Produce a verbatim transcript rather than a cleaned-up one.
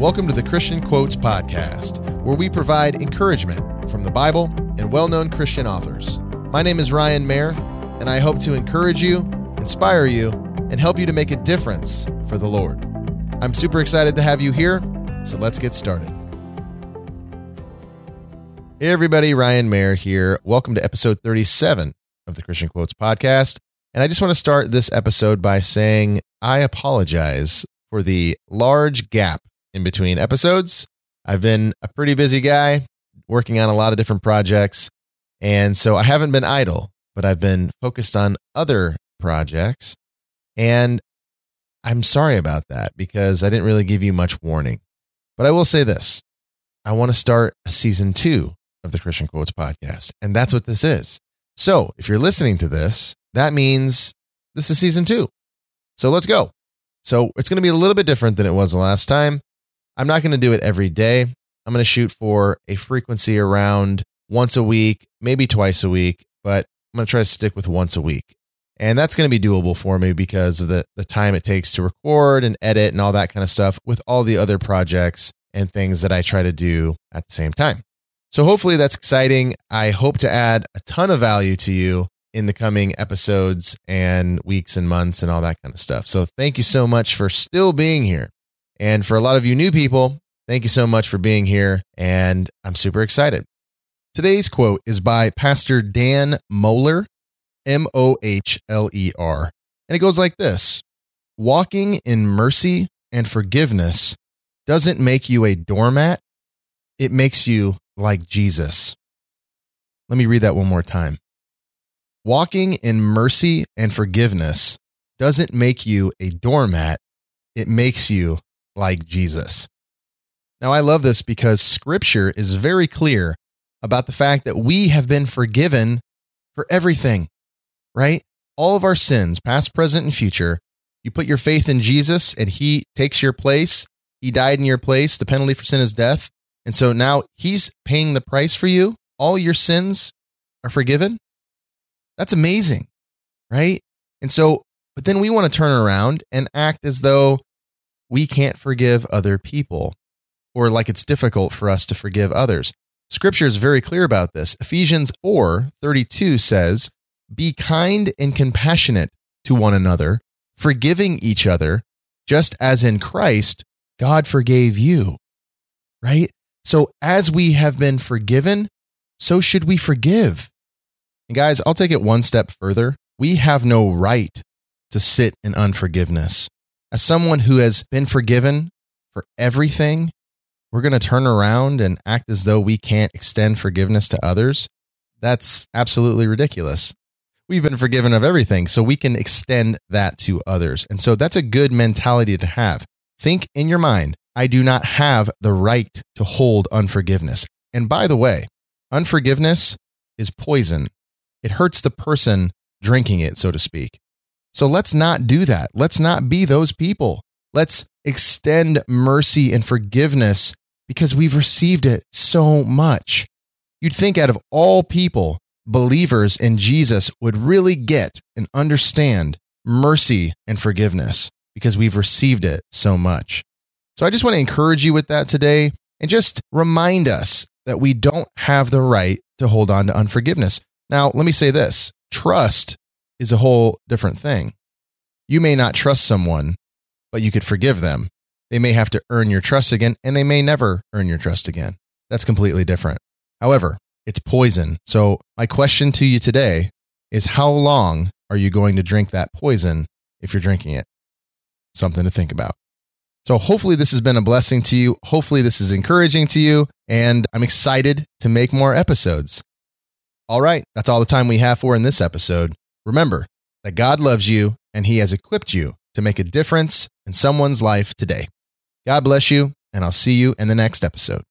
Welcome to the Christian Quotes Podcast, where we provide encouragement from the Bible and well-known Christian authors. My name is Ryan Mayer, and I hope to encourage you, inspire you, and help you to make a difference for the Lord. I'm super excited to have you here, so let's get started. Hey everybody, Ryan Mayer here. Welcome to episode thirty-seven of the Christian Quotes Podcast. And I just want to start this episode by saying I apologize for the large gap in between episodes. I've been a pretty busy guy working on a lot of different projects, and so I haven't been idle, but I've been focused on other projects, and I'm sorry about that because I didn't really give you much warning. But I will say this. I want to start a season two of the Christian Quotes Podcast, and that's what this is. So if you're listening to this, that means this is season two. So let's go. So it's going to be a little bit different than it was the last time. I'm not going to do it every day. I'm going to shoot for a frequency around once a week, maybe twice a week, but I'm going to try to stick with once a week. And that's going to be doable for me because of the, the time it takes to record and edit and all that kind of stuff with all the other projects and things that I try to do at the same time. So hopefully that's exciting. I hope to add a ton of value to you in the coming episodes and weeks and months and all that kind of stuff. So thank you so much for still being here. And for a lot of you new people, thank you so much for being here. And I'm super excited. Today's quote is by Pastor Dan Mohler, M O H L E R. And it goes like this: walking in mercy and forgiveness doesn't make you a doormat. It makes you like Jesus. Let me read that one more time. Walking in mercy and forgiveness doesn't make you a doormat. It makes you like Jesus. Now, I love this because Scripture is very clear about the fact that we have been forgiven for everything, right? All of our sins, past, present, and future. You put your faith in Jesus and He takes your place. He died in your place. The penalty for sin is death. And so now He's paying the price for you. All your sins are forgiven. That's amazing, right? And so, but then we want to turn around and act as though we can't forgive other people or like it's difficult for us to forgive others. Scripture is very clear about this. Ephesians four thirty-two says, "Be kind and compassionate to one another, forgiving each other, just as in Christ, God forgave you." Right? So as we have been forgiven, so should we forgive. And guys, I'll take it one step further. We have no right to sit in unforgiveness. As someone who has been forgiven for everything, we're going to turn around and act as though we can't extend forgiveness to others. That's absolutely ridiculous. We've been forgiven of everything, so we can extend that to others. And so that's a good mentality to have. Think in your mind, I do not have the right to hold unforgiveness. And by the way, unforgiveness is poison. It hurts the person drinking it, so to speak. So let's not do that. Let's not be those people. Let's extend mercy and forgiveness because we've received it so much. You'd think out of all people, believers in Jesus would really get and understand mercy and forgiveness because we've received it so much. So I just want to encourage you with that today and just remind us that we don't have the right to hold on to unforgiveness. Now, let me say this. Trust is a whole different thing. You may not trust someone, but you could forgive them. They may have to earn your trust again, and they may never earn your trust again. That's completely different. However, it's poison. So my question to you today is, how long are you going to drink that poison if you're drinking it? Something to think about. So hopefully this has been a blessing to you. Hopefully this is encouraging to you, and I'm excited to make more episodes. All right, that's all the time we have for in this episode. Remember that God loves you and He has equipped you to make a difference in someone's life today. God bless you, and I'll see you in the next episode.